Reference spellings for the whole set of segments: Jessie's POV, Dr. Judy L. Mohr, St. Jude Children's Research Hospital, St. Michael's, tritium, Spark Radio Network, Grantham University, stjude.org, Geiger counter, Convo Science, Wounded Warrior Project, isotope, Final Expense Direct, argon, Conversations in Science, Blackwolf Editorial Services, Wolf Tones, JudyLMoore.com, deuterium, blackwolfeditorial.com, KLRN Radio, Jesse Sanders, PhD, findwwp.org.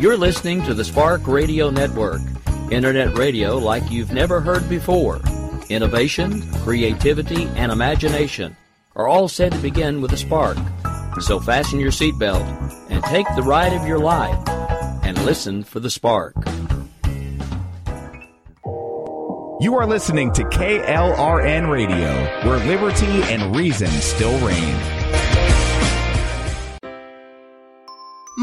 You're listening to the Spark Radio Network, internet radio like you've never heard before. Innovation, creativity, and imagination are all said to begin with a spark. So fasten your seatbelt and take the ride of your life and listen for the spark. You are listening to KLRN Radio, where liberty and reason still reign.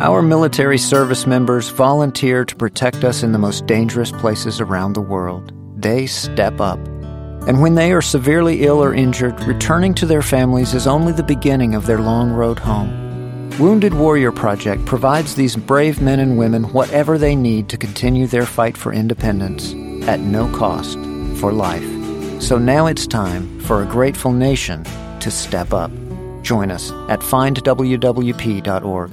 Our military service members volunteer to protect us in the most dangerous places around the world. They step up. And when they are severely ill or injured, returning to their families is only the beginning of their long road home. Wounded Warrior Project provides these brave men and women whatever they need to continue their fight for independence at no cost for life. So now it's time for a grateful nation to step up. Join us at findwwp.org.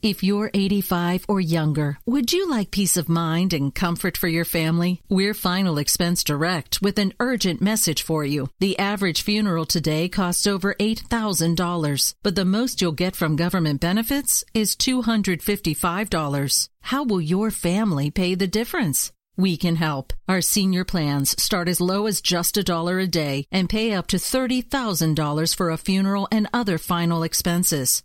If you're 85 or younger, would you like peace of mind and comfort for your family? We're Final Expense Direct with an urgent message for you. The average funeral today costs over $8,000, but the most you'll get from government benefits is $255. How will your family pay the difference? We can help. Our senior plans start as low as just $1 a day and pay up to $30,000 for a funeral and other final expenses.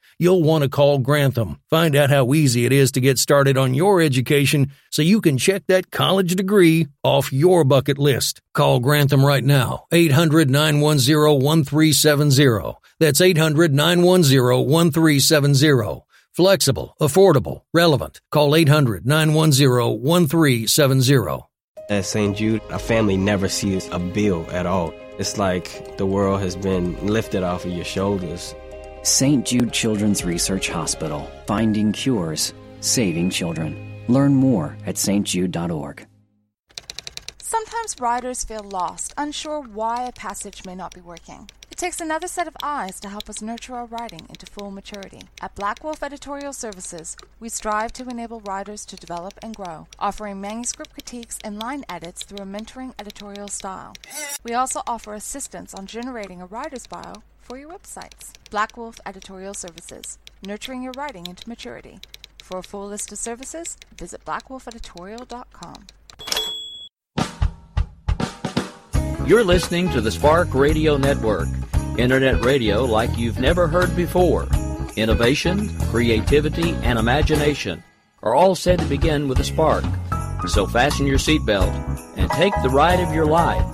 you'll want to call Grantham. Find out how easy it is to get started on your education so you can check that college degree off your bucket list. Call Grantham right now, 800-910-1370. That's 800-910-1370. Flexible, affordable, relevant. Call 800-910-1370. At St. Jude, a family never sees a bill at all. It's like the world has been lifted off of your shoulders. St. Jude Children's Research Hospital. Finding cures, saving children. Learn more at stjude.org. Sometimes riders feel lost, unsure why a passage may not be working. It takes another set of eyes to help us nurture our writing into full maturity. At Blackwolf Editorial Services, we strive to enable writers to develop and grow, offering manuscript critiques and line edits through a mentoring editorial style. We also offer assistance on generating a writer's bio for your websites. Blackwolf Editorial Services, nurturing your writing into maturity. For a full list of services, visit blackwolfeditorial.com. You're listening to the Spark Radio Network, internet radio like you've never heard before. Innovation, creativity, and imagination are all said to begin with a spark. So fasten your seatbelt and take the ride of your life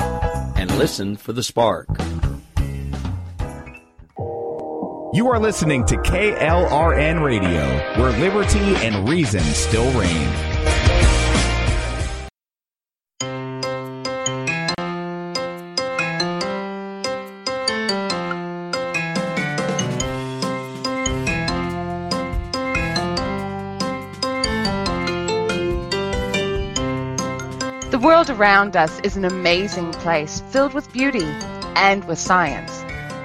and listen for the spark. You are listening to KLRN Radio, where liberty and reason still reign. The world around us is an amazing place, filled with beauty and with science.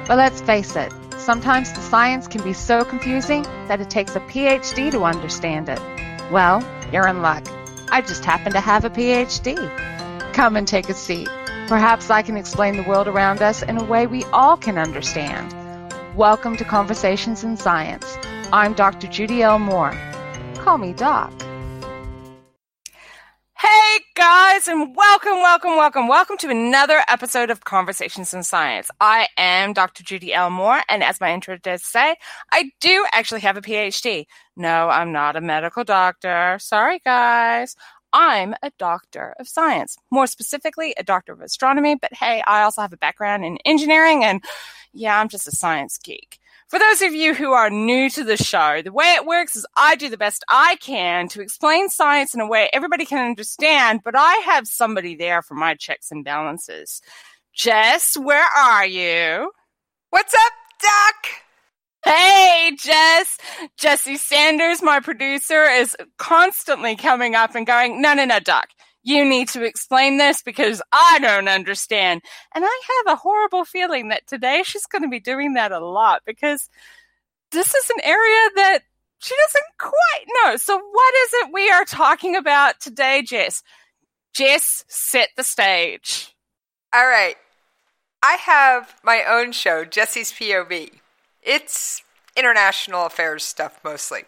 But let's face it, sometimes the science can be so confusing that it takes a PhD to understand it. Well, you're in luck. I just happen to have a PhD. Come and take a seat. Perhaps I can explain the world around us in a way we all can understand. Welcome to Conversations in Science. I'm Dr. Judy L. Mohr. Call me Doc. Hey guys, and welcome to another episode of Conversations in Science. I am Dr. Judy L. Mohr, and as my intro does say, I do actually have a PhD. No, I'm not a medical doctor. Sorry guys. I'm a doctor of science, more specifically a doctor of astronomy, but hey, I also have a background in engineering, and yeah, I'm just a science geek. For those of you who are new to the show, the way it works is I do the best I can to explain science in a way everybody can understand, but I have somebody there for my checks and balances. Jess, where are you? What's up, Doc? Hey, Jess. Jesse Sanders, my producer, is constantly coming up and going, no, Doc. You need to explain this because I don't understand. And I have a horrible feeling that today she's going to be doing that a lot because this is an area that she doesn't quite know. So what is it we are talking about today, Jess? Jess, set the stage. All right. I have my own show, Jessie's POV. It's international affairs stuff mostly.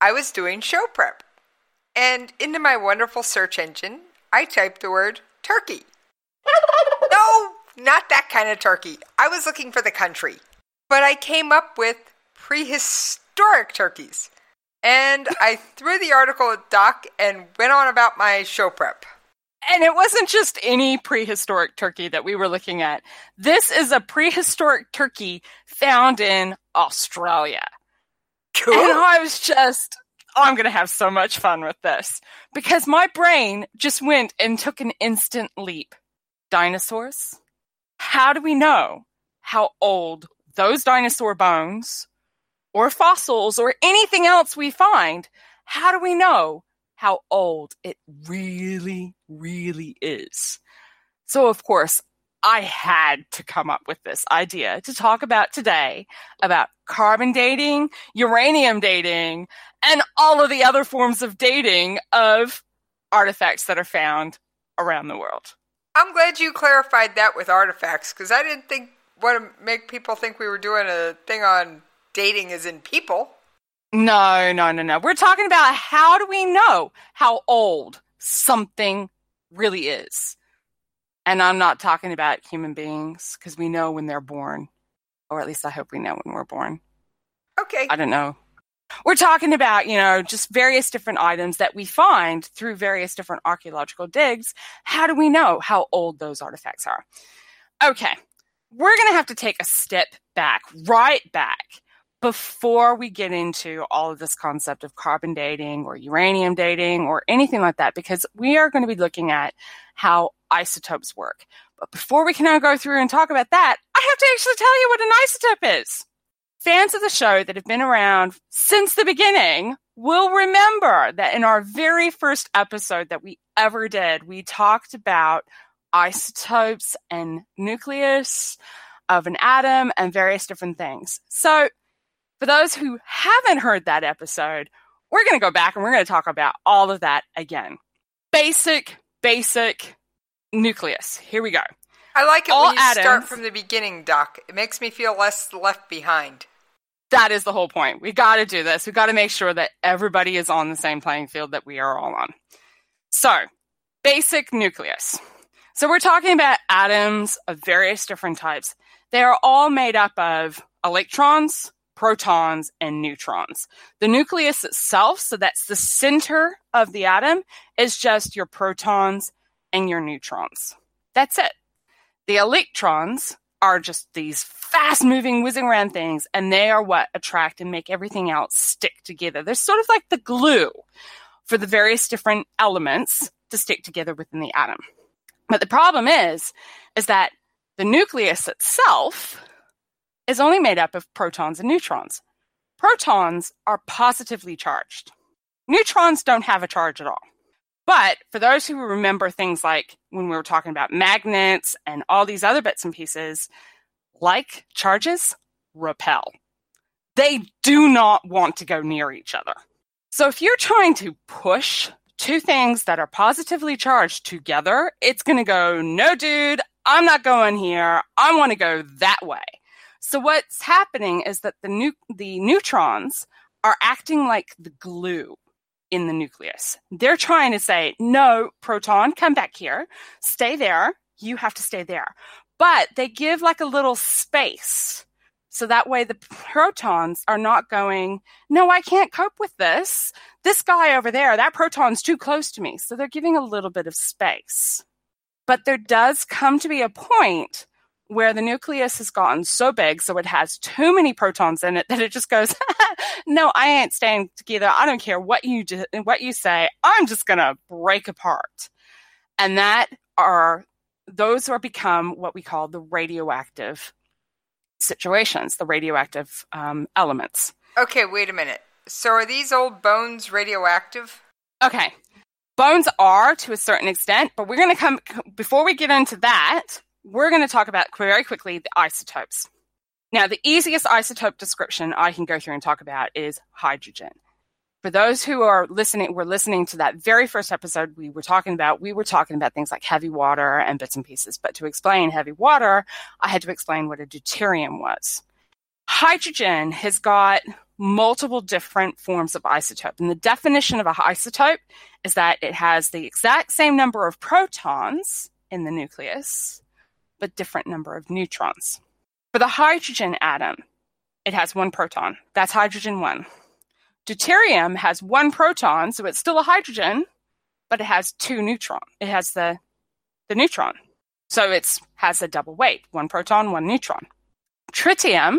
I was doing show prep. And into my wonderful search engine, I typed the word turkey. No, not that kind of turkey. I was looking for the country. But I came up with prehistoric turkeys. And I threw the article at Doc and went on about my show prep. And it wasn't just any prehistoric turkey that we were looking at. This is a prehistoric turkey found in Australia. Cool. And I was just... I'm going to have so much fun with this because my brain just went and took an instant leap. Dinosaurs? How do we know how old those dinosaur bones or fossils or anything else we find, how do we know how old it really, really is? So, of course, I had to come up with this idea to talk about today about carbon dating, uranium dating, and all of the other forms of dating of artifacts that are found around the world. I'm glad you clarified that with artifacts because I didn't think want to make people think we were doing a thing on dating as in people. No. We're talking about how do we know how old something really is. And I'm not talking about human beings because we know when they're born, or at least I hope we know when we're born. Okay. I don't know. We're talking about, you know, just various different items that we find through various different archaeological digs. How do we know how old those artifacts are? Okay, we're going to have to take a step back, right back, before we get into all of this concept of carbon dating or uranium dating or anything like that, because we are going to be looking at how isotopes work. But before we can now go through and talk about that, I have to actually tell you what an isotope is. Fans of the show that have been around since the beginning will remember that in our very first episode that we ever did, we talked about isotopes and nucleus of an atom and various different things. So for those who haven't heard that episode, we're going to go back and we're going to talk about all of that again. Basic nucleus. Here we go. I like it all when you atoms start from the beginning, Doc. It makes me feel less left behind. That is the whole point. We got to do this. We got to make sure that everybody is on the same playing field that we are all on. So, basic nucleus. So we're talking about atoms of various different types. They are all made up of electrons, protons, and neutrons. The nucleus itself, so that's the center of the atom, is just your protons and your neutrons. That's it. The electrons are just these fast-moving, whizzing around things, and they are what attract and make everything else stick together. They're sort of like the glue for the various different elements to stick together within the atom. But the problem is that the nucleus itself is only made up of protons and neutrons. Protons are positively charged. Neutrons don't have a charge at all. But for those who remember things like when we were talking about magnets and all these other bits and pieces, like charges repel. They do not want to go near each other. So if you're trying to push two things that are positively charged together, it's going to go, no, dude, I'm not going here. I want to go that way. So what's happening is that the neutrons are acting like the glue in the nucleus. They're trying to say, no, proton, come back here. Stay there. You have to stay there. But they give like a little space. So that way the protons are not going, no, I can't cope with this. This guy over there, that proton's too close to me. So they're giving a little bit of space. But there does come to be a point where the nucleus has gotten so big, so it has too many protons in it that it just goes, no, I ain't staying together. I don't care what you do, what you say. I'm just going to break apart. And those are become what we call the radioactive situations, the radioactive elements. Okay, wait a minute. So are these old bones radioactive? Okay. Bones are to a certain extent, but we're going to come, before we get into that, we're going to talk about very quickly the isotopes. Now, the easiest isotope description I can go through and talk about is hydrogen. For those who are listening, were listening to that very first episode we were talking about things like heavy water and bits and pieces. But to explain heavy water, I had to explain what a deuterium was. Hydrogen has got multiple different forms of isotope. And the definition of an isotope is that it has the exact same number of protons in the nucleus, but different number of neutrons. For the hydrogen atom, it has one proton. That's hydrogen 1. Deuterium has one proton, so it's still a hydrogen, but it has two neutrons. It has the neutron. So it has a double weight, one proton, one neutron. Tritium,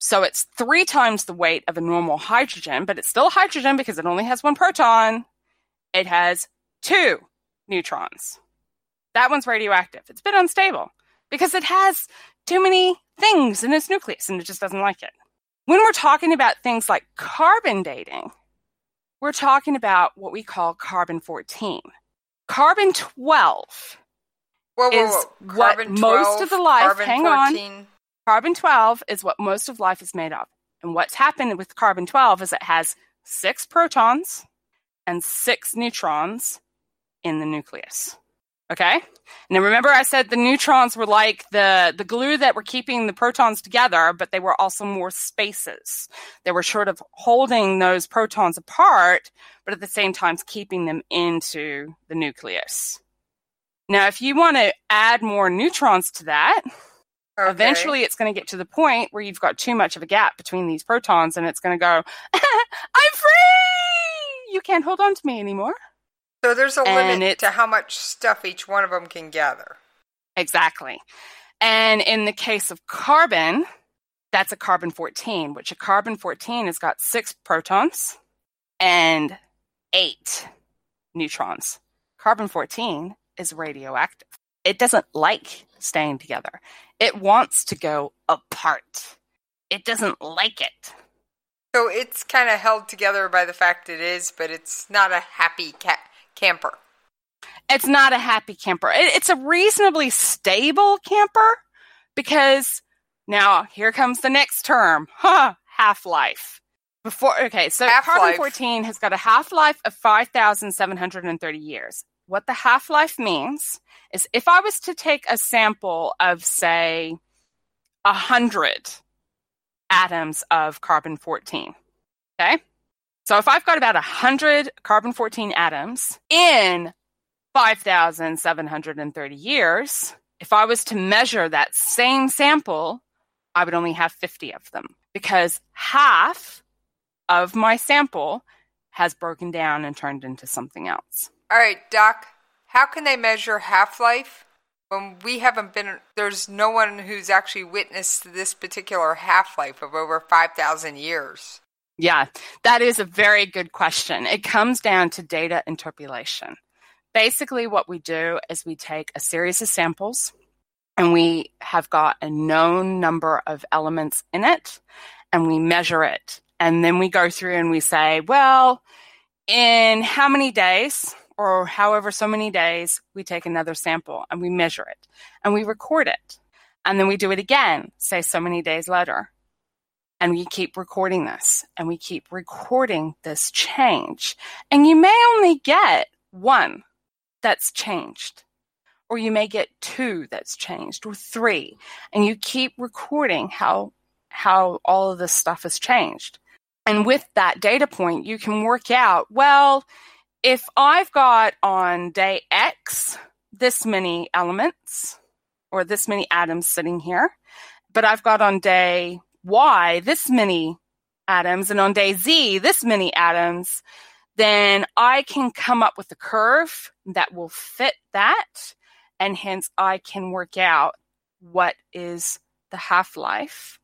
so it's 3 times the weight of a normal hydrogen, but it's still a hydrogen because it only has one proton. It has 2 neutrons. That one's radioactive. It's a bit unstable because it has too many things in its nucleus, and it just doesn't like it. When we're talking about things like carbon dating, we're talking about what we call carbon-14. Carbon-12 is what most of the life, hang on, carbon-12 is what most of life is made of. And what's happened with carbon-12 is it has 6 protons and 6 neutrons in the nucleus. Okay. Now, remember I said the neutrons were like the glue that were keeping the protons together, but they were also more spaces. They were sort of holding those protons apart, but at the same time keeping them into the nucleus. Now, if you want to add more neutrons to that, Okay. Eventually, it's going to get to the point where you've got too much of a gap between these protons, and it's going to go, I'm free! You can't hold on to me anymore. So there's a limit to how much stuff each one of them can gather. Exactly. And in the case of carbon, that's a carbon-14, which a carbon-14 has got 6 protons and 8 neutrons. Carbon-14 is radioactive. It doesn't like staying together. It wants to go apart. It doesn't like it. So it's kind of held together by the fact it is, but it's not a happy camper. It's not a happy camper. It's a reasonably stable camper because now here comes the next term, half-life. So carbon-14 has got a half-life of 5,730 years. What the half-life means is if I was to take a sample of, say, 100 atoms of carbon-14, okay? So if I've got about 100 carbon-14 atoms in 5,730 years, if I was to measure that same sample, I would only have 50 of them because half of my sample has broken down and turned into something else. All right, Doc, how can they measure half-life when we haven't been, there's no one who's actually witnessed this particular half-life of over 5,000 years? Yeah, that is a very good question. It comes down to data interpolation. Basically, what we do is we take a series of samples and we have got a known number of elements in it and we measure it. And then we go through and we say, well, in how many days, or however so many days, we take another sample and we measure it and we record it. And then we do it again, say so many days later. And we keep recording this and we keep recording this change. And you may only get one that's changed, or you may get 2 that's changed, or 3. And you keep recording how all of this stuff has changed. And with that data point, you can work out, well, if I've got on day X this many elements or this many atoms sitting here, but I've got on day Y this many atoms and on day Z this many atoms, then I can come up with a curve that will fit that, and hence I can work out what is the half-life,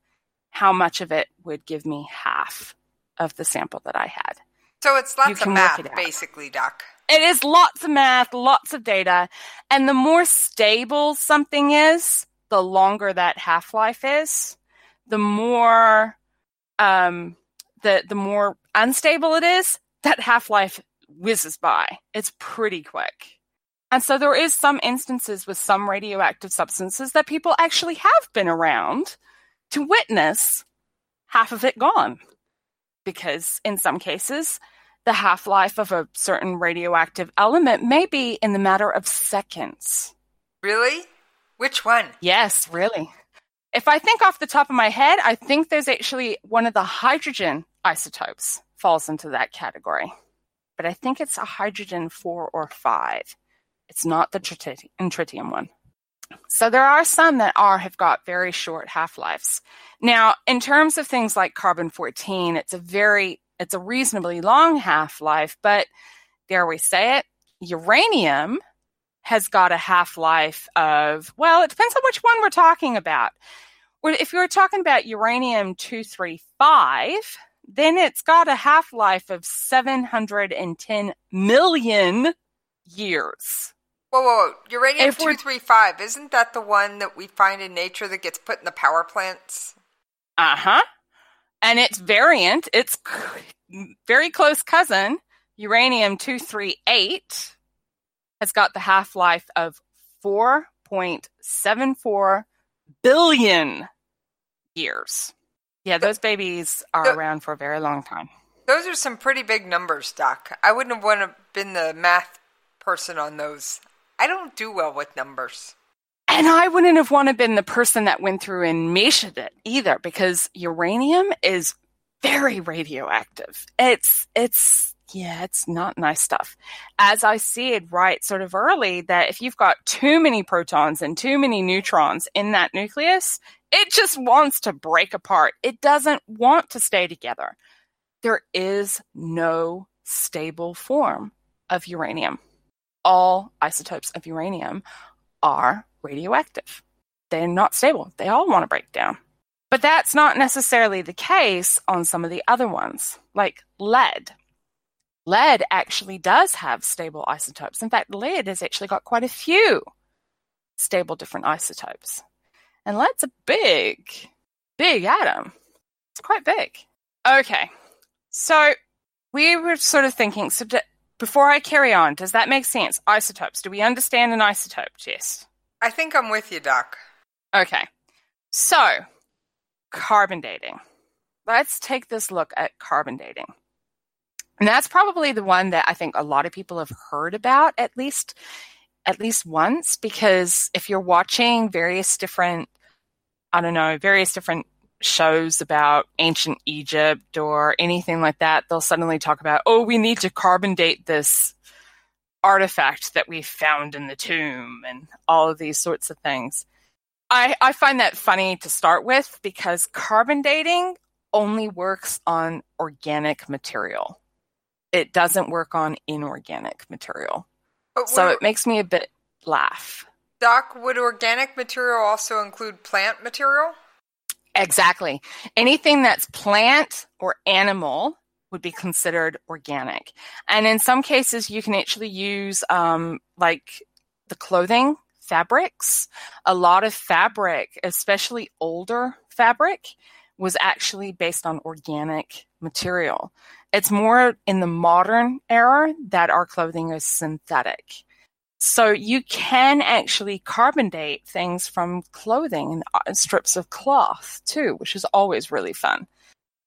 how much of it would give me half of the sample that I had. So it's lots of math, basically, Doc. It is lots of math, lots of data. And the more stable something is, the longer that half-life is, the more the more unstable it is, that half-life whizzes by. It's pretty quick. And so there is some instances with some radioactive substances that people actually have been around to witness half of it gone. Because in some cases, the half-life of a certain radioactive element may be in the matter of seconds. Really? Which one? Yes, really. If I think off the top of my head, I think there's actually one of the hydrogen isotopes falls into that category. But I think it's a hydrogen 4 or 5. It's not the tritium one. So there are some that have got very short half-lives. Now, in terms of things like carbon-14, it's a reasonably long half-life, but dare we say it, uranium has got a half-life of, well, it depends on which one we're talking about. If you're talking about uranium-235, then it's got a half-life of 710 million years. Whoa. Uranium-235, isn't that the one that we find in nature that gets put in the power plants? Uh-huh. And its variant, its very close cousin, uranium-238, has got the half-life of 4.74 billion years. Yeah, those babies are around for a very long time. Those are some pretty big numbers, Doc. I wouldn't have wanted to have been the math person on those. I don't do well with numbers. And I wouldn't have wanted to have been the person that went through and measured it either, because uranium is very radioactive. It's yeah, it's not nice stuff. As I said right sort of early, that if you've got too many protons and too many neutrons in that nucleus, it just wants to break apart. It doesn't want to stay together. There is no stable form of uranium. All isotopes of uranium are radioactive. They're not stable. They all want to break down. But that's not necessarily the case on some of the other ones, like lead. Lead actually does have stable isotopes. In fact, lead has actually got quite a few stable different isotopes. And lead's a big, big atom. It's quite big. Okay, so we were sort of thinking, so before I carry on, does that make sense? Isotopes. Do we understand an isotope, Jess? I think I'm with you, Doc. Okay, so carbon dating. Let's take this look at carbon dating. And that's probably the one that I think a lot of people have heard about at least once, because if you're watching various different shows about ancient Egypt or anything like that, they'll suddenly talk about, oh, we need to carbon date this artifact that we found in the tomb and all of these sorts of things. I find that funny to start with, because carbon dating only works on organic material. It doesn't work on inorganic material. So it makes me a bit laugh. Doc, would organic material also include plant material? Exactly. Anything that's plant or animal would be considered organic. And in some cases, you can actually use like the clothing fabrics. A lot of fabric, especially older fabric, was actually based on organic material. It's more in the modern era that our clothing is synthetic. So you can actually carbon date things from clothing and strips of cloth too, which is always really fun.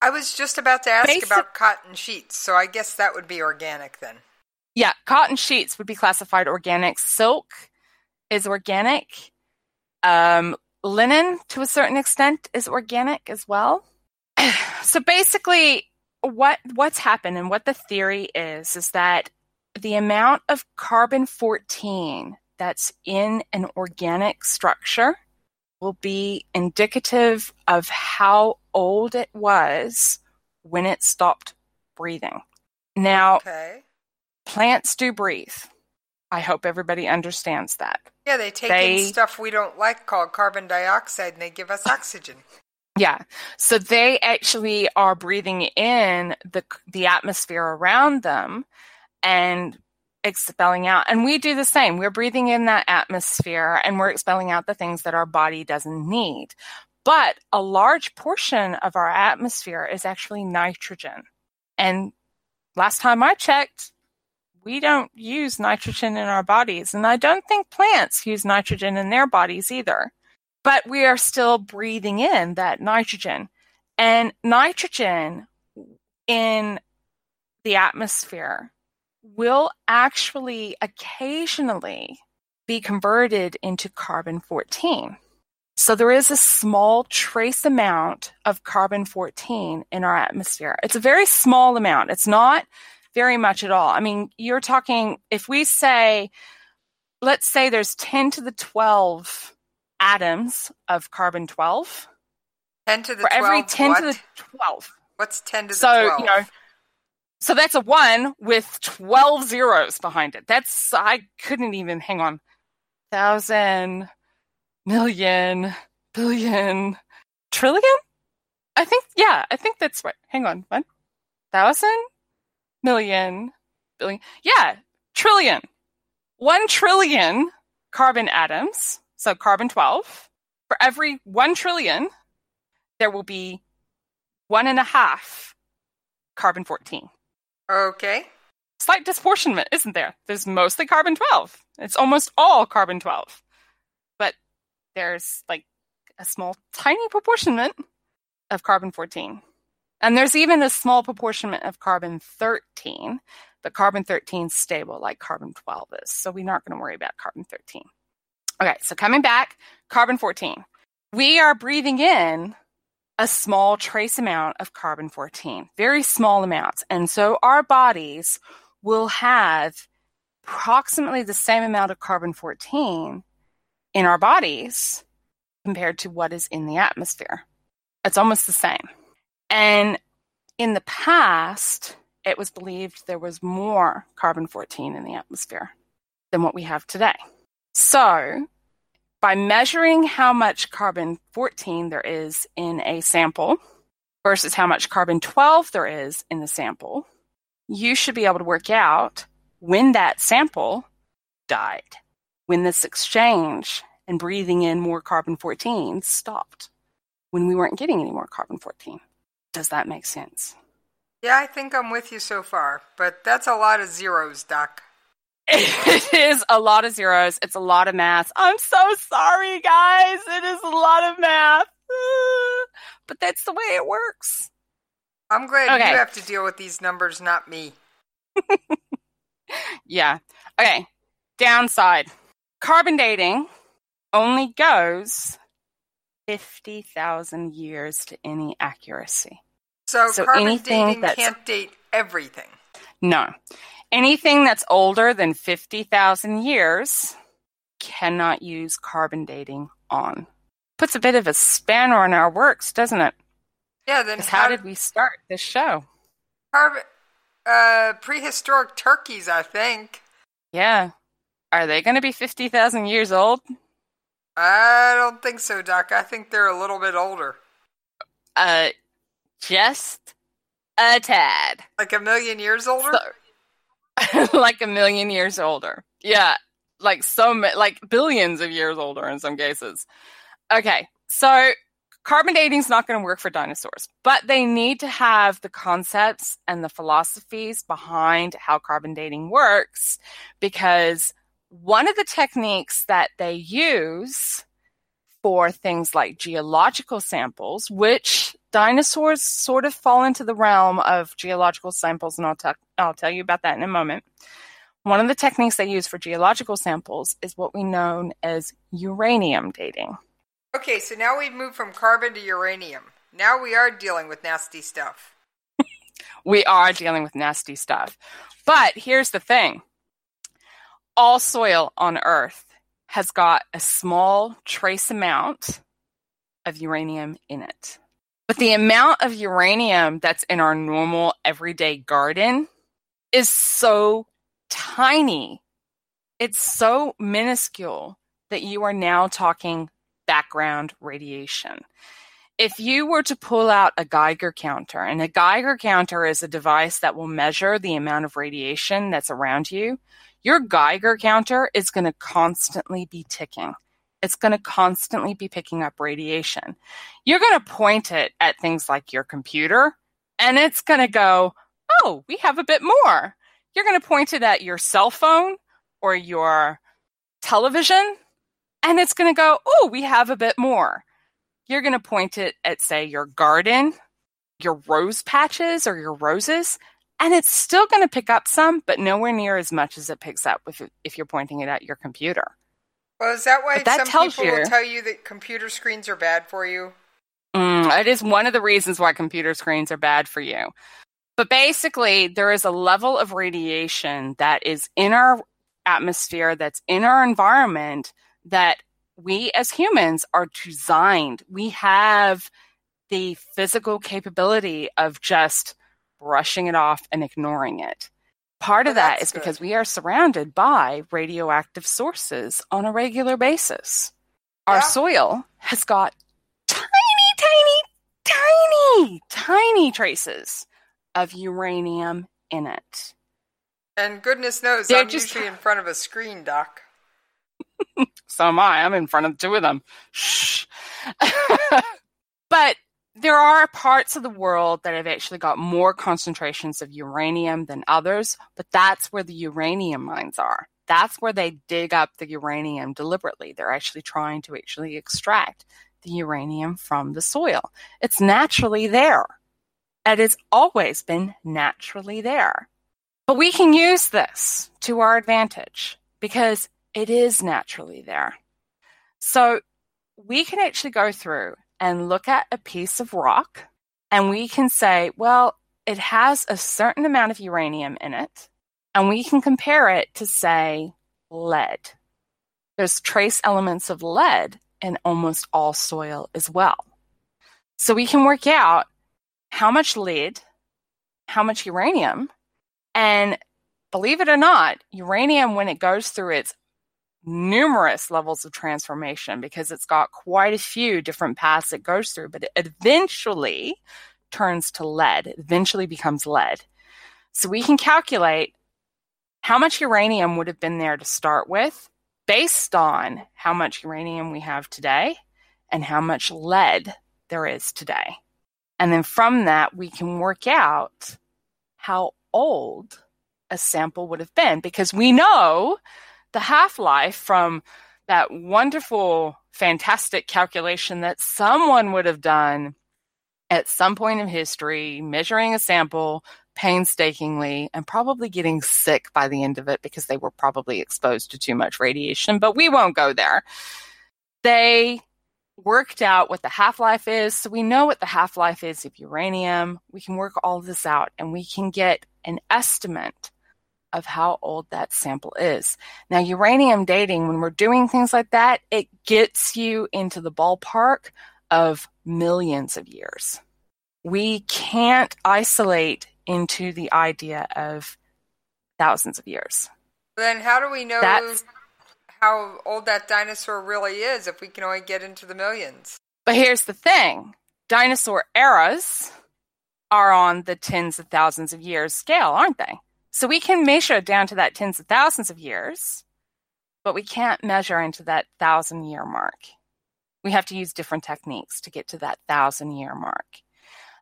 I was just about to ask about cotton sheets, so I guess that would be organic then. Yeah, cotton sheets would be classified organic. Silk is organic. Linen, to a certain extent, is organic as well. So basically, what's happened and what the theory is that the amount of carbon-14 that's in an organic structure will be indicative of how old it was when it stopped breathing. Now, Plants do breathe. I hope everybody understands that. Yeah, they take in stuff we don't like called carbon dioxide, and they give us oxygen. Yeah, so they actually are breathing in the atmosphere around them and expelling out. And we do the same. We're breathing in that atmosphere, and we're expelling out the things that our body doesn't need. But a large portion of our atmosphere is actually nitrogen. And last time I checked, we don't use nitrogen in our bodies, and I don't think plants use nitrogen in their bodies either. But we are still breathing in that nitrogen. And nitrogen in the atmosphere will actually occasionally be converted into carbon-14. So there is a small trace amount of carbon-14 in our atmosphere. It's a very small amount. It's not very much at all. I mean, you're talking, if we say, let's say there's 10 to the 12 atoms of carbon-12. 10 to the 12? Every 10 to the 12. What's 10 to the 12? So that's a 1 with 12 zeros behind it. That's, I couldn't even, hang on. 1,000, million, billion, trillion? I think that's right. Hang on. 1,000? Million, billion, yeah, trillion. 1 trillion carbon atoms, so carbon-12. For every 1 trillion, there will be 1.5 carbon-14. Okay. Slight disproportionment, isn't there? There's mostly carbon-12. It's almost all carbon-12. But there's like a small, tiny proportionment of carbon-14. And there's even a small proportionment of carbon-13, but carbon-13 is stable like carbon-12 is. So we're not going to worry about carbon-13. Okay, so coming back, carbon-14. We are breathing in a small trace amount of carbon-14, very small amounts. And so our bodies will have approximately the same amount of carbon-14 in our bodies compared to what is in the atmosphere. It's almost the same. And in the past, it was believed there was more carbon-14 in the atmosphere than what we have today. So by measuring how much carbon-14 there is in a sample versus how much carbon-12 there is in the sample, you should be able to work out when that sample died, when this exchange and breathing in more carbon-14 stopped, when we weren't getting any more carbon-14. Does that make sense? Yeah, I think I'm with you so far, but that's a lot of zeros, Doc. It is a lot of zeros. It's a lot of math. I'm so sorry, guys. It is a lot of math. But that's the way it works. I'm glad you have to deal with these numbers, not me. Yeah. Okay. Downside. Carbon dating only goes 50,000 years to any accuracy. So carbon dating can't date everything. No. Anything that's older than 50,000 years cannot use carbon dating on. Puts a bit of a spanner on our works, doesn't it? Yeah. Then how did we start this show? Prehistoric turkeys, I think. Yeah. Are they going to be 50,000 years old? I don't think so, Doc. I think they're a little bit older. Just a tad. Like a million years older? Like a million years older. Yeah. Like billions of years older in some cases. Okay. So carbon dating is not going to work for dinosaurs, but they need to have the concepts and the philosophies behind how carbon dating works, because one of the techniques that they use for things like geological samples, which dinosaurs sort of fall into the realm of geological samples, and I'll tell you about that in a moment. One of the techniques they use for geological samples is what we know as uranium dating. Okay, so now we've moved from carbon to uranium. Now we are dealing with nasty stuff. We are dealing with nasty stuff. But here's the thing. All soil on Earth has got a small trace amount of uranium in it. But the amount of uranium that's in our normal everyday garden is so tiny. It's so minuscule that you are now talking background radiation. If you were to pull out a Geiger counter, and a Geiger counter is a device that will measure the amount of radiation that's around you, your Geiger counter is going to constantly be ticking. It's going to constantly be picking up radiation. You're going to point it at things like your computer, and it's going to go, oh, we have a bit more. You're going to point it at your cell phone or your television, and it's going to go, oh, we have a bit more. You're going to point it at, say, your garden, your rose patches or your roses, and it's still going to pick up some, but nowhere near as much as it picks up if you're pointing it at your computer. Well, is that why some people will tell you that computer screens are bad for you? It is one of the reasons why computer screens are bad for you. But basically, there is a level of radiation that is in our atmosphere, that's in our environment, that we as humans are designed. We have the physical capability of just brushing it off and ignoring it. Part of that is because we are surrounded by radioactive sources on a regular basis. Our soil has got tiny traces of uranium in it. And goodness knows, I'm usually in front of a screen, Doc. So am I. I'm in front of two of them. Shh. But there are parts of the world that have actually got more concentrations of uranium than others, but that's where the uranium mines are. That's where they dig up the uranium deliberately. They're actually trying to extract the uranium from the soil. It's naturally there. It has always been naturally there. But we can use this to our advantage because it is naturally there. So we can actually go through and look at a piece of rock, and we can say, well, it has a certain amount of uranium in it, and we can compare it to, say, lead. There's trace elements of lead in almost all soil as well. So we can work out how much lead, how much uranium, and believe it or not, uranium, when it goes through its numerous levels of transformation, because it's got quite a few different paths it goes through, but it eventually turns to lead, it eventually becomes lead. So we can calculate how much uranium would have been there to start with based on how much uranium we have today and how much lead there is today. And then from that, we can work out how old a sample would have been, because we know the half-life from that wonderful, fantastic calculation that someone would have done at some point in history, measuring a sample painstakingly and probably getting sick by the end of it because they were probably exposed to too much radiation, but we won't go there. They worked out what the half-life is, so we know what the half-life is of uranium. We can work all this out, and we can get an estimate of how old that sample is. Now, uranium dating, when we're doing things like that, it gets you into the ballpark of millions of years. We can't isolate into the idea of thousands of years. Then how do we know how old that dinosaur really is if we can only get into the millions? But here's the thing. Dinosaur eras are on the tens of thousands of years scale, aren't they? So we can measure down to that tens of thousands of years, but we can't measure into that 1,000-year mark. We have to use different techniques to get to that 1,000-year mark.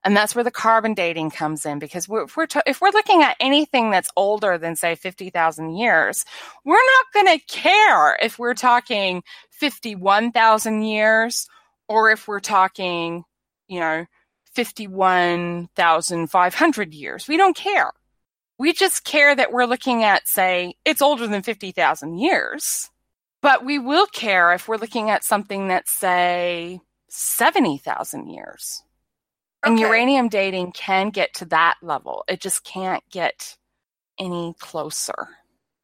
And that's where the carbon dating comes in, because if we're looking at anything that's older than, say, 50,000 years, we're not going to care if we're talking 51,000 years or if we're talking, 51,500 years. We don't care. We just care that we're looking at, say, it's older than 50,000 years, but we will care if we're looking at something that's, say, 70,000 years. Okay. And uranium dating can get to that level. It just can't get any closer,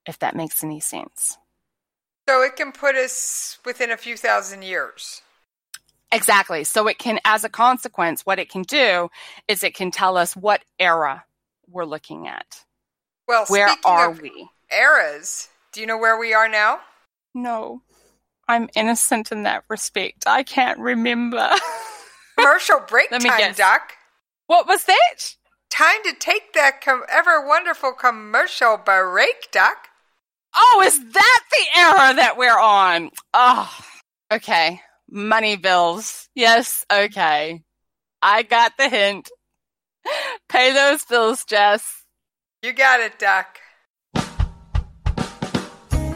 if that makes any sense. So it can put us within a few thousand years. Exactly. So it can, as a consequence, what it can do is it can tell us what era we're looking at. Well, where are we? Eras. Do you know where we are now? No, I'm innocent in that respect. I can't remember. Commercial break time, Doc. What was that? Time to take that ever wonderful commercial break, Doc. Oh, is that the era that we're on? Oh, okay. Money bills. Yes, okay. I got the hint. Pay those bills, Jess. You got it, Doc.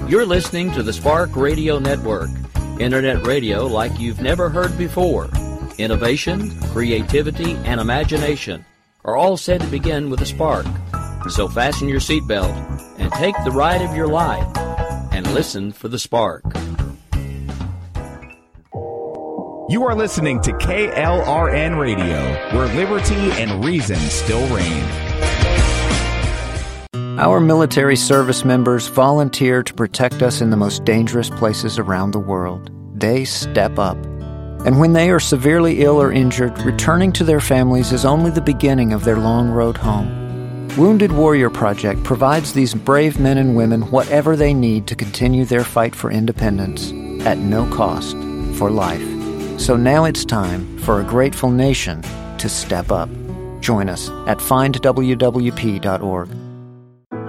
You're listening to the Spark Radio Network. Internet radio like you've never heard before. Innovation, creativity, and imagination are all said to begin with a spark. So fasten your seatbelt and take the ride of your life and listen for the spark. You are listening to KLRN Radio, where liberty and reason still reign. Our military service members volunteer to protect us in the most dangerous places around the world. They step up. And when they are severely ill or injured, returning to their families is only the beginning of their long road home. Wounded Warrior Project provides these brave men and women whatever they need to continue their fight for independence at no cost for life. So now it's time for a grateful nation to step up. Join us at findwwp.org.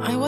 I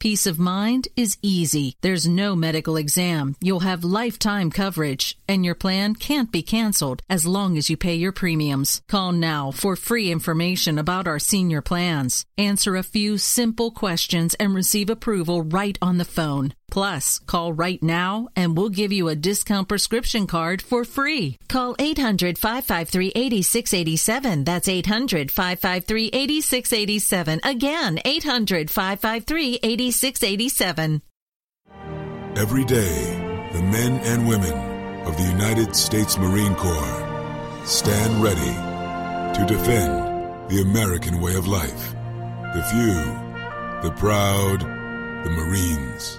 Peace of mind is easy. There's no medical exam. You'll have lifetime coverage, and your plan can't be canceled as long as you pay your premiums. Call now for free information about our senior plans. Answer a few simple questions and receive approval right on the phone. Plus, call right now, and we'll give you a discount prescription card for free. Call 800-553-8687. That's 800-553-8687. Again, 800-553-8687. Every day, the men and women of the United States Marine Corps stand ready to defend the American way of life. The few, the proud, the Marines.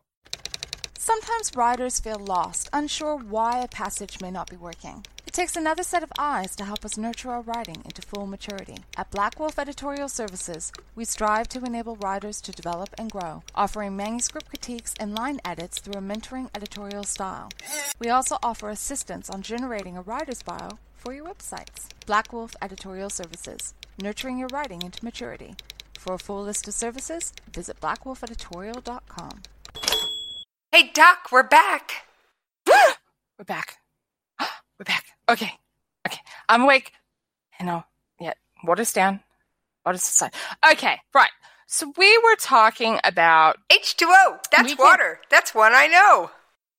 Sometimes writers feel lost, unsure why a passage may not be working. It takes another set of eyes to help us nurture our writing into full maturity. At Blackwolf Editorial Services, we strive to enable writers to develop and grow, offering manuscript critiques and line edits through a mentoring editorial style. We also offer assistance on generating a writer's bio for your websites. Blackwolf Editorial Services, nurturing your writing into maturity. For a full list of services, visit blackwolfeditorial.com. Hey, Doc, we're back. We're back. We're back. Okay. Okay. I'm awake. And I'll, yeah, water's down. Water's aside. Okay. Right. So we were talking about H2O. That's water. That's one I know.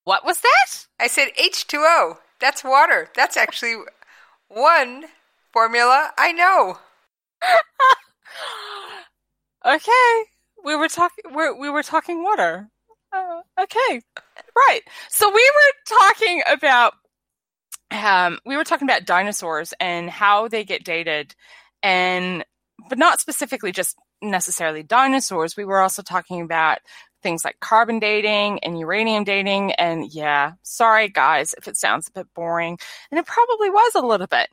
What was that? I said H2O. That's water. That's actually one formula I know. Okay, we were talking water. Okay, right. So we were talking about dinosaurs and how they get dated, but not specifically just necessarily dinosaurs. We were also talking about things like carbon dating and uranium dating. And yeah, sorry guys if it sounds a bit boring, and it probably was a little bit.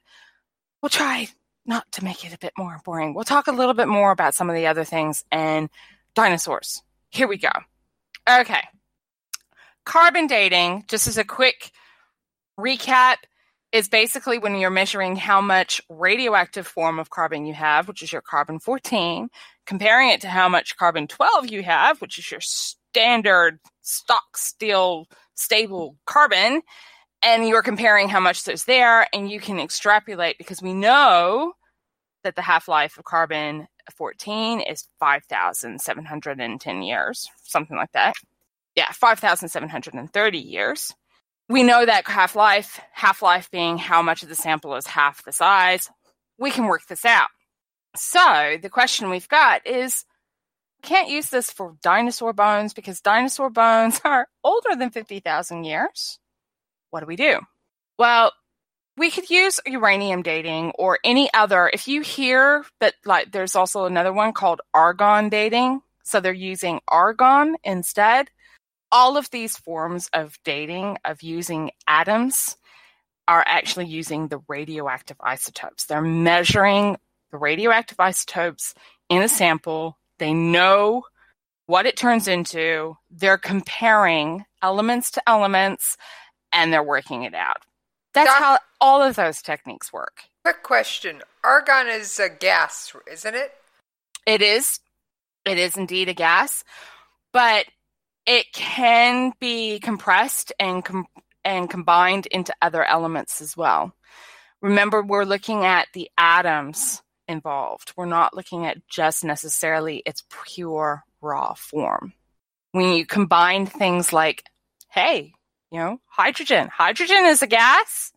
We'll try not to make it a bit more boring. We'll talk a little bit more about some of the other things and dinosaurs. Here we go. Okay. Carbon dating, just as a quick recap, is basically when you're measuring how much radioactive form of carbon you have, which is your carbon-14, comparing it to how much carbon-12 you have, which is your standard stock still stable carbon, and you're comparing how much there's there, and you can extrapolate because we know that the half-life of carbon-14 is 5,710 years, something like that. Yeah, 5,730 years. We know that half-life being how much of the sample is half the size. We can work this out. So the question we've got is, we can't use this for dinosaur bones because dinosaur bones are older than 50,000 years. What do we do? Well, we could use uranium dating or any other. If you hear that, like, there's also another one called argon dating, so they're using argon instead. All of these forms of dating, of using atoms, are actually using the radioactive isotopes. They're measuring the radioactive isotopes in a sample. They know what it turns into. They're comparing elements to elements, and they're working it out. That's how all of those techniques work. Quick question. Argon is a gas, isn't it? It is. It is indeed a gas. But it can be compressed and combined into other elements as well. Remember, we're looking at the atoms involved. We're not looking at just necessarily its pure raw form. When you combine things like, hey, you know, hydrogen. Hydrogen is a gas,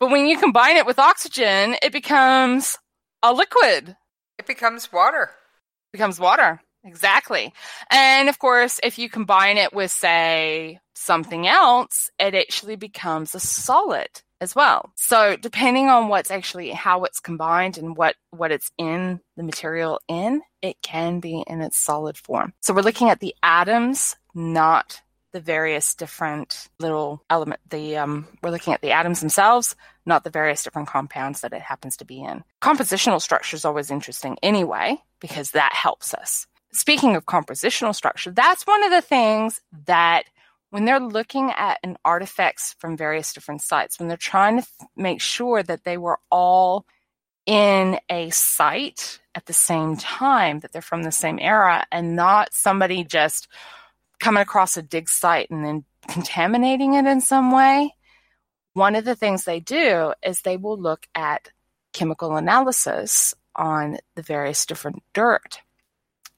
but when you combine it with oxygen, it becomes a liquid. It becomes water. It becomes water, exactly. And, of course, if you combine it with, say, something else, it actually becomes a solid as well. So depending on what's actually, how it's combined and what it's in, the material in, it can be in its solid form. So we're looking at the atoms, not the various different little element. We're looking at the atoms themselves, not the various different compounds that it happens to be in. Compositional structure is always interesting anyway, because that helps us. Speaking of compositional structure, that's one of the things that when they're looking at an artifacts from various different sites, when they're trying to make sure that they were all in a site at the same time, that they're from the same era and not somebody just coming across a dig site and then contaminating it in some way, one of the things they do is they will look at chemical analysis on the various different dirt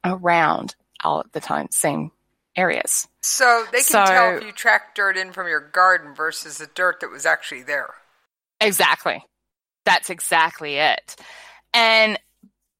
around all at the time, same areas. So they can tell if you track dirt in from your garden versus the dirt that was actually there. Exactly. That's exactly it. And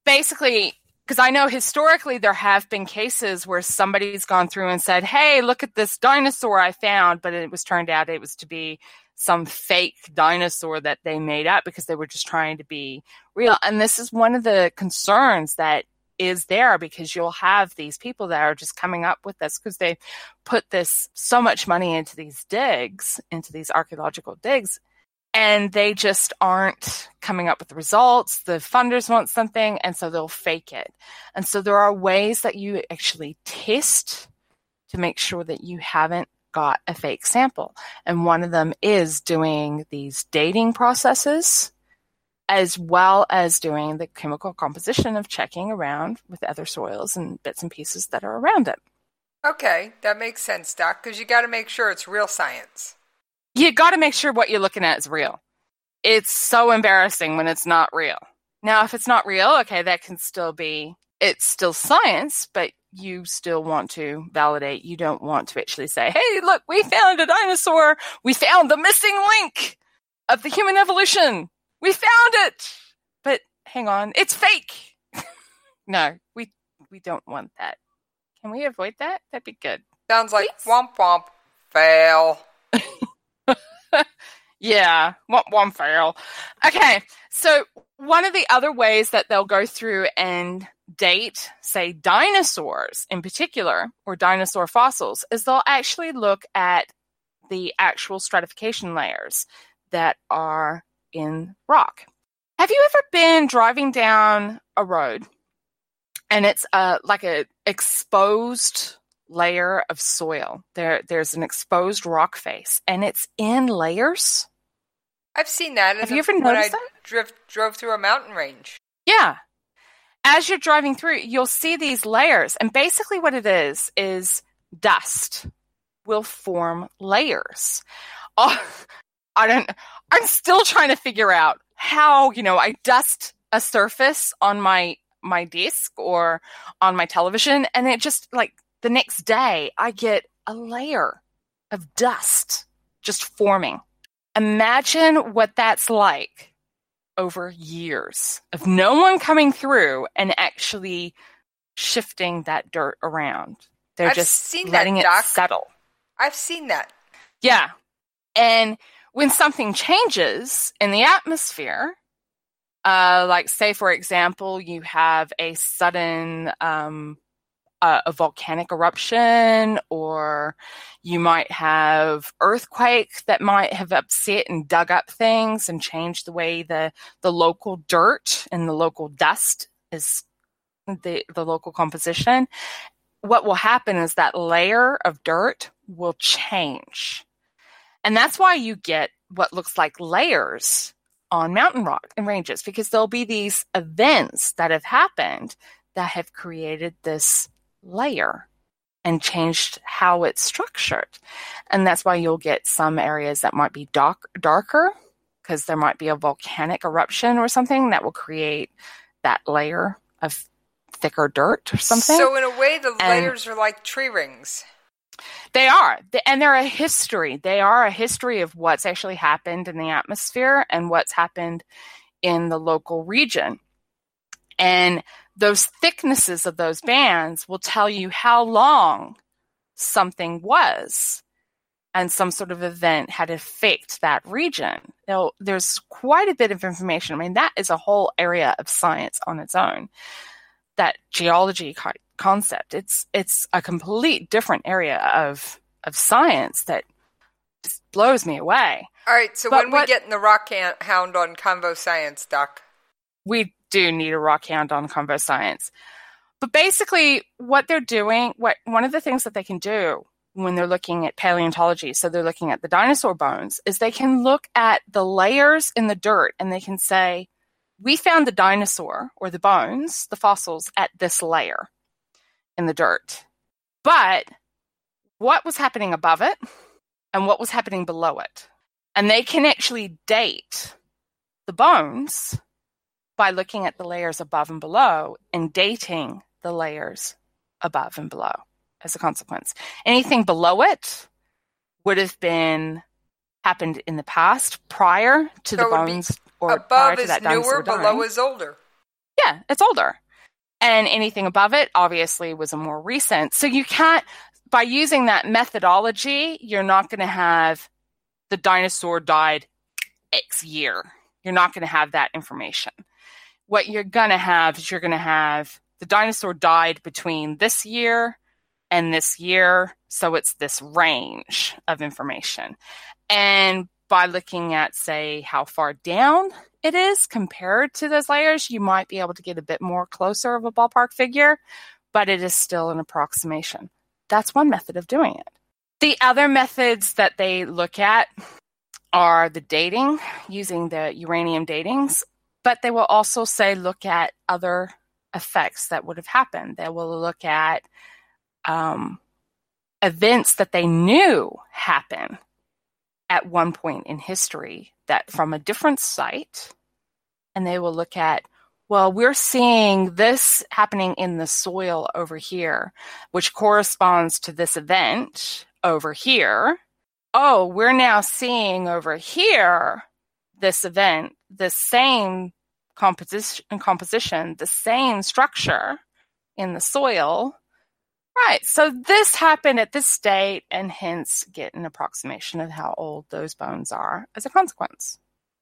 basically, because I know historically there have been cases where somebody's gone through and said, hey, look at this dinosaur I found, but it was turned out it was to be some fake dinosaur that they made up because they were just trying to be real. And this is one of the concerns that is there, because you'll have these people that are just coming up with this because they put this so much money into these digs, into these archaeological digs, and they just aren't coming up with the results. The funders want something, and so they'll fake it. And so there are ways that you actually test to make sure that you haven't got a fake sample. And one of them is doing these dating processes as well as doing the chemical composition of checking around with other soils and bits and pieces that are around it. Okay, that makes sense, Doc, because you got to make sure it's real science. You got to make sure what you're looking at is real. It's so embarrassing when it's not real. Now, if it's not real, okay, that can still be, it's still science, but you still want to validate. You don't want to actually say, hey, look, we found a dinosaur. We found the missing link of the human evolution. We found it. But hang on, it's fake. No, we don't want that. Can we avoid that? That'd be good. Sounds like please? Womp womp fail. Yeah, womp womp fail. Okay, so one of the other ways that they'll go through and date, say, dinosaurs in particular, or dinosaur fossils, is they'll actually look at the actual stratification layers that are in rock. Have you ever been driving down a road and it's like an exposed layer of soil? There's an exposed rock face, and it's in layers. I've seen that. Have you ever noticed that? Drove through a mountain range. Yeah. As you're driving through, you'll see these layers. And basically what it is dust will form layers. Oh, I'm still trying to figure out how, I dust a surface on my desk or on my television, and it just like the next day I get a layer of dust just forming. Imagine what that's like over years of no one coming through and actually shifting that dirt around. They're just letting it settle. I've seen that. Yeah. And when something changes in the atmosphere, like say, for example, you have a sudden a volcanic eruption, or you might have earthquake that might have upset and dug up things and changed the way the local dirt and the local dust is the local composition. What will happen is that layer of dirt will change. And that's why you get what looks like layers on mountain rock and ranges, because there'll be these events that have happened that have created this layer and changed how it's structured. And that's why you'll get some areas that might be darker because there might be a volcanic eruption or something that will create that layer of thicker dirt or something. So in a way, the layers are like tree rings. They are. And they're a history. They are a history of what's actually happened in the atmosphere and what's happened in the local region. And those thicknesses of those bands will tell you how long something was and some sort of event had affected that region. Now, there's quite a bit of information. I mean, that is a whole area of science on its own, that geology concept. It's a complete different area of science that just blows me away. All right, so when we get in the rock hound on Convo Science, Doc. We do need a rock hound on Convo Science. But basically what they're doing, one of the things that they can do when they're looking at paleontology, so they're looking at the dinosaur bones, is they can look at the layers in the dirt and they can say, we found the dinosaur or the bones, the fossils, at this layer in the dirt. But what was happening above it and what was happening below it? And they can actually date the bones by looking at the layers above and below and dating the layers above and below as a consequence. Anything below it would have happened in the past prior to the bones or prior to that dinosaur dying. Above is newer, below is older. Yeah, it's older. And anything above it obviously was a more recent. So you can't, by using that methodology, you're not going to have the dinosaur died X year. You're not going to have that information. What you're going to have is you're going to have the dinosaur died between this year and this year. So it's this range of information. And by looking at, say, how far down it is compared to those layers, you might be able to get a bit more closer of a ballpark figure, but it is still an approximation. That's one method of doing it. The other methods that they look at are the dating, using the uranium datings. But they will also say, look at other effects that would have happened. They will look at events that they knew happened at one point in history that from a different site. And they will look at, well, we're seeing this happening in the soil over here, which corresponds to this event over here. Oh, we're now seeing over here this event, the same composition, the same structure in the soil. Right, so this happened at this date, and hence get an approximation of how old those bones are as a consequence.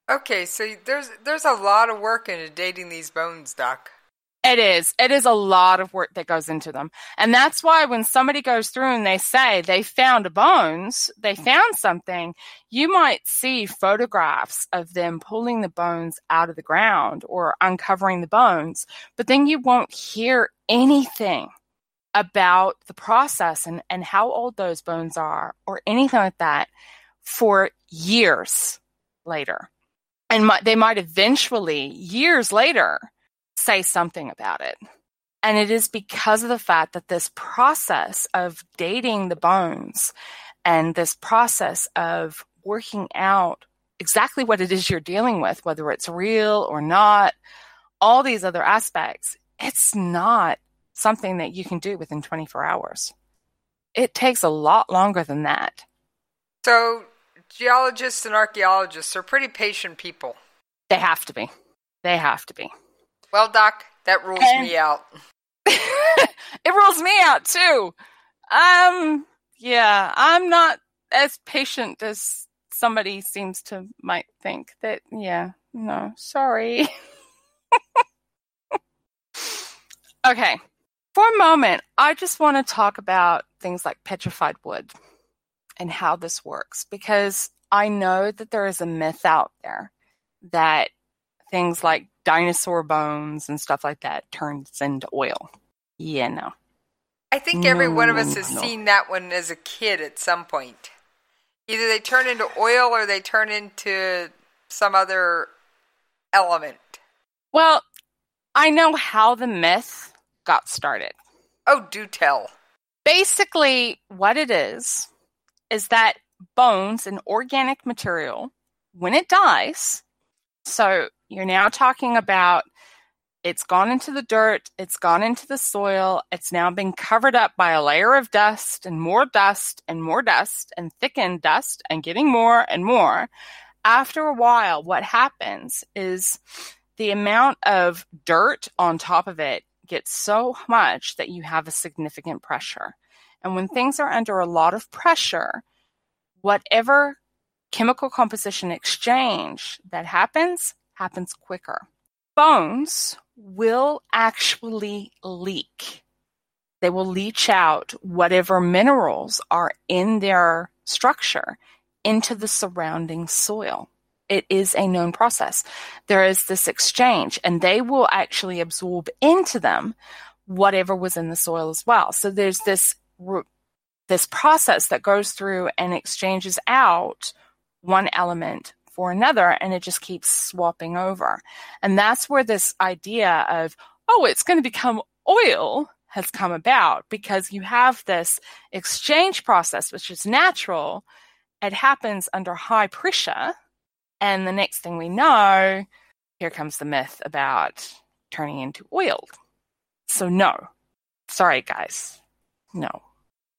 Okay, so there's a lot of work into dating these bones, Doc. It is. It is a lot of work that goes into them. And that's why when somebody goes through and they say they found a bones, they found something, you might see photographs of them pulling the bones out of the ground or uncovering the bones, but then you won't hear anything about the process and how old those bones are or anything like that for years later. And they might eventually, years later, say something about it. And it is because of the fact that this process of dating the bones and this process of working out exactly what it is you're dealing with, whether it's real or not, all these other aspects, it's not something that you can do within 24 hours. It takes a lot longer than that. So geologists and archaeologists are pretty patient people. They have to be. They have to be. Well, Doc, that rules me out. It rules me out, too. Yeah, I'm not as patient as somebody seems to might think that, yeah, no, sorry. Okay, for a moment, I just want to talk about things like petrified wood and how this works, because I know that there is a myth out there that things like dinosaur bones and stuff like that turns into oil. Yeah, no. I think every one of us has seen that one as a kid at some point. Either they turn into oil or they turn into some other element. Well, I know how the myth got started. Oh, do tell. Basically, what it is that bones and organic material, when it dies, so you're now talking about it's gone into the dirt, it's gone into the soil, it's now been covered up by a layer of dust and more dust and more dust and thickened dust and getting more and more. After a while, what happens is the amount of dirt on top of it gets so much that you have a significant pressure. And when things are under a lot of pressure, whatever chemical composition exchange that happens quicker. Bones will actually leak. They will leach out whatever minerals are in their structure into the surrounding soil. It is a known process. There is this exchange, and they will actually absorb into them whatever was in the soil as well. So there's this process that goes through and exchanges out one element for another, and it just keeps swapping over. And that's where this idea of, oh, it's going to become oil has come about, because you have this exchange process, which is natural. It happens under high pressure, and the next thing we know, here comes the myth about turning into oil. So no. Sorry, guys. No.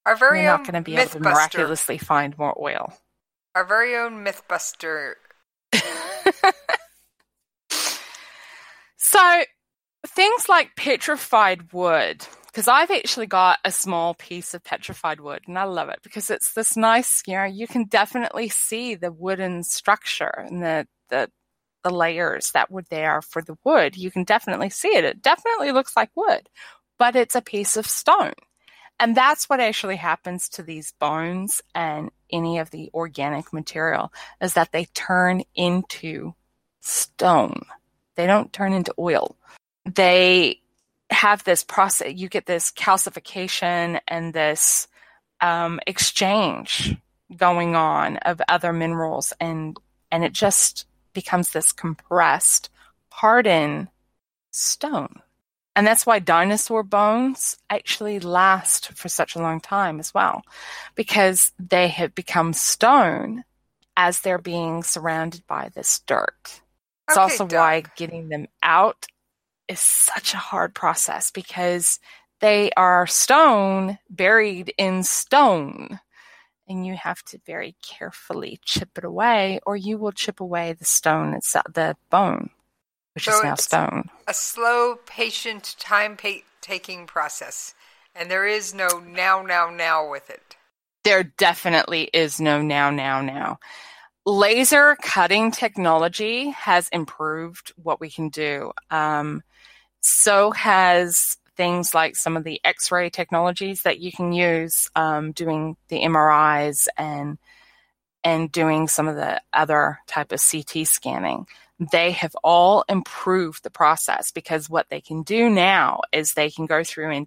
Our very We're own not going to be able to miraculously find more oil. Our very own mythbuster. So things like petrified wood, because I've actually got a small piece of petrified wood, and I love it because it's this nice, you know, you can definitely see the wooden structure and the layers that were there for the wood. You can definitely see it. It definitely looks like wood, but it's a piece of stone. And that's what actually happens to these bones and any of the organic material, is that they turn into stone. They don't turn into oil. They have this process. You get this calcification and this exchange going on of other minerals, and it just becomes this compressed harden stone. And that's why dinosaur bones actually last for such a long time as well, because they have become stone as they're being surrounded by this dirt. It's also why getting them out is such a hard process, because they are stone buried in stone, and you have to very carefully chip it away, or you will chip away the stone itself, the bone, which is now stone. A slow, patient, time-taking process, and there is no now with it. There definitely is no now. Laser cutting technology has improved what we can do. So has things like some of the X-ray technologies that you can use, doing the MRIs and doing some of the other type of CT scanning. They have all improved the process, because what they can do now is they can go through and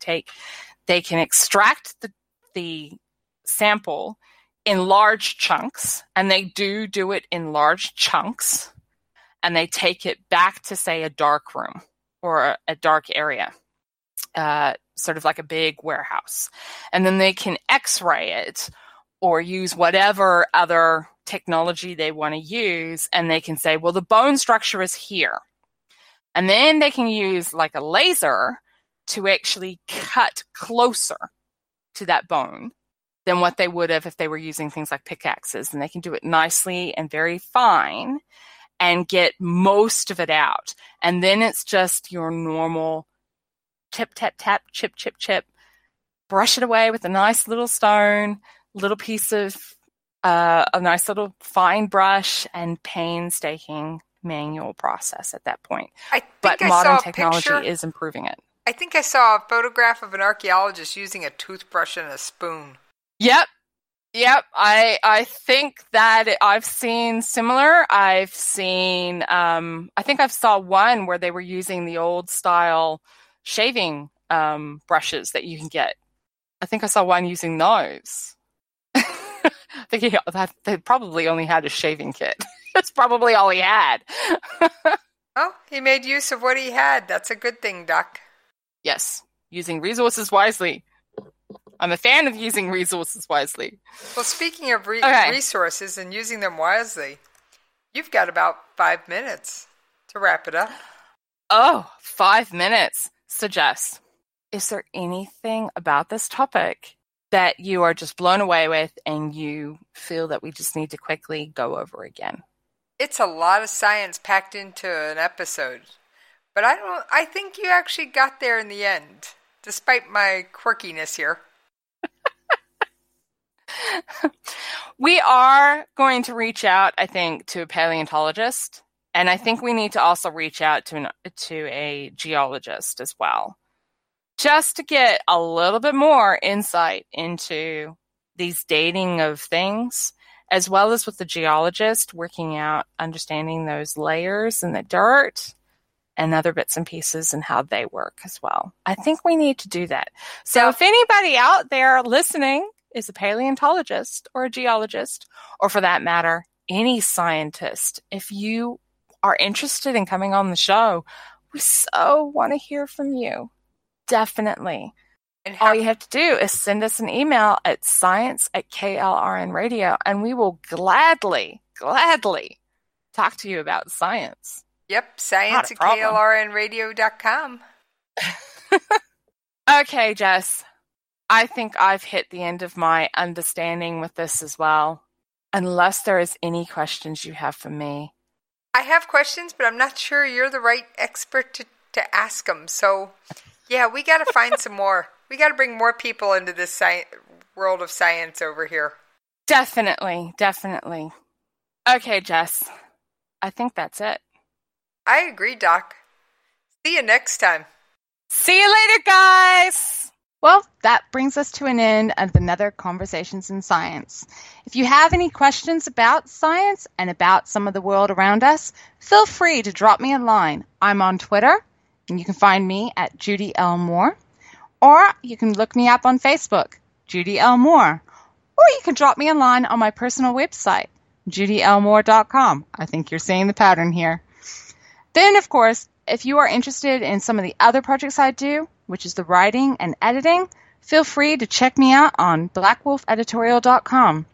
they can extract the sample in large chunks, and they do it in large chunks, and they take it back to, say, a dark room or a dark area. Sort of like a big warehouse. And then they can X-ray it or use whatever other technology they want to use. And they can say, well, the bone structure is here. And then they can use like a laser to actually cut closer to that bone than what they would have if they were using things like pickaxes. And they can do it nicely and very fine and get most of it out. And then it's just your normal tip, tap, tap, chip, chip, chip, brush it away with a nice little stone, little piece of a nice little fine brush, and painstaking manual process at that point. But modern technology is improving it. I think I saw a photograph of an archaeologist using a toothbrush and a spoon. Yep. I think that I've seen similar. I've seen, I think I saw one where they were using the old style shaving brushes that you can get. I think I saw one using those. Thinking they probably only had a shaving kit. That's probably all he had. Well, he made use of what he had. That's a good thing, Doc. Yes, using resources wisely. I'm a fan of using resources wisely. Well, speaking of resources and using them wisely, you've got about 5 minutes to wrap it up. Oh, 5 minutes. So Jess, is there anything about this topic that you are just blown away with and you feel that we just need to quickly go over again? It's a lot of science packed into an episode, but I think you actually got there in the end, despite my quirkiness here. We are going to reach out, I think, to a paleontologist. And I think we need to also reach out to a geologist as well, just to get a little bit more insight into these dating of things, as well as with the geologist working out, understanding those layers and the dirt and other bits and pieces and how they work as well. I think we need to do that. So if anybody out there listening is a paleontologist or a geologist, or for that matter, any scientist, if you are interested in coming on the show, we so want to hear from you. Definitely. And all you have to do is send us an email at science@KLRN Radio, and we will gladly talk to you about science. Yep. science@KLRNradio.com. Okay, Jess. I think I've hit the end of my understanding with this as well. Unless there is any questions you have for me. I have questions, but I'm not sure you're the right expert to ask them. So, yeah, we got to find some more. We got to bring more people into this world of science over here. Definitely. Okay, Jess, I think that's it. I agree, Doc. See you next time. See you later, guys. Well, that brings us to an end of another Conversations in Science. If you have any questions about science and about some of the world around us, feel free to drop me a line. I'm on Twitter, and you can find me at Judy L. Mohr, or you can look me up on Facebook, Judy L. Mohr, or you can drop me a line on my personal website, JudyLMoore.com. I think you're seeing the pattern here. Then, of course, if you are interested in some of the other projects I do, which is the writing and editing, feel free to check me out on blackwolfeditorial.com.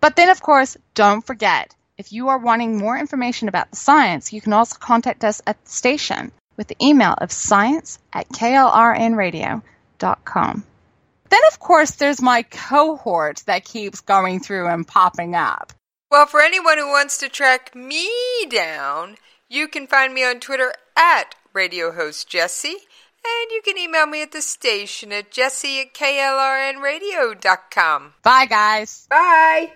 But then, of course, don't forget, if you are wanting more information about the science, you can also contact us at the station with the email of science@klrnradio.com. Then, of course, there's my cohort that keeps going through and popping up. Well, for anyone who wants to track me down, you can find me on Twitter at @radiohostJessie, and you can email me at the station at Jessie@klrnradio.com. Bye, guys. Bye.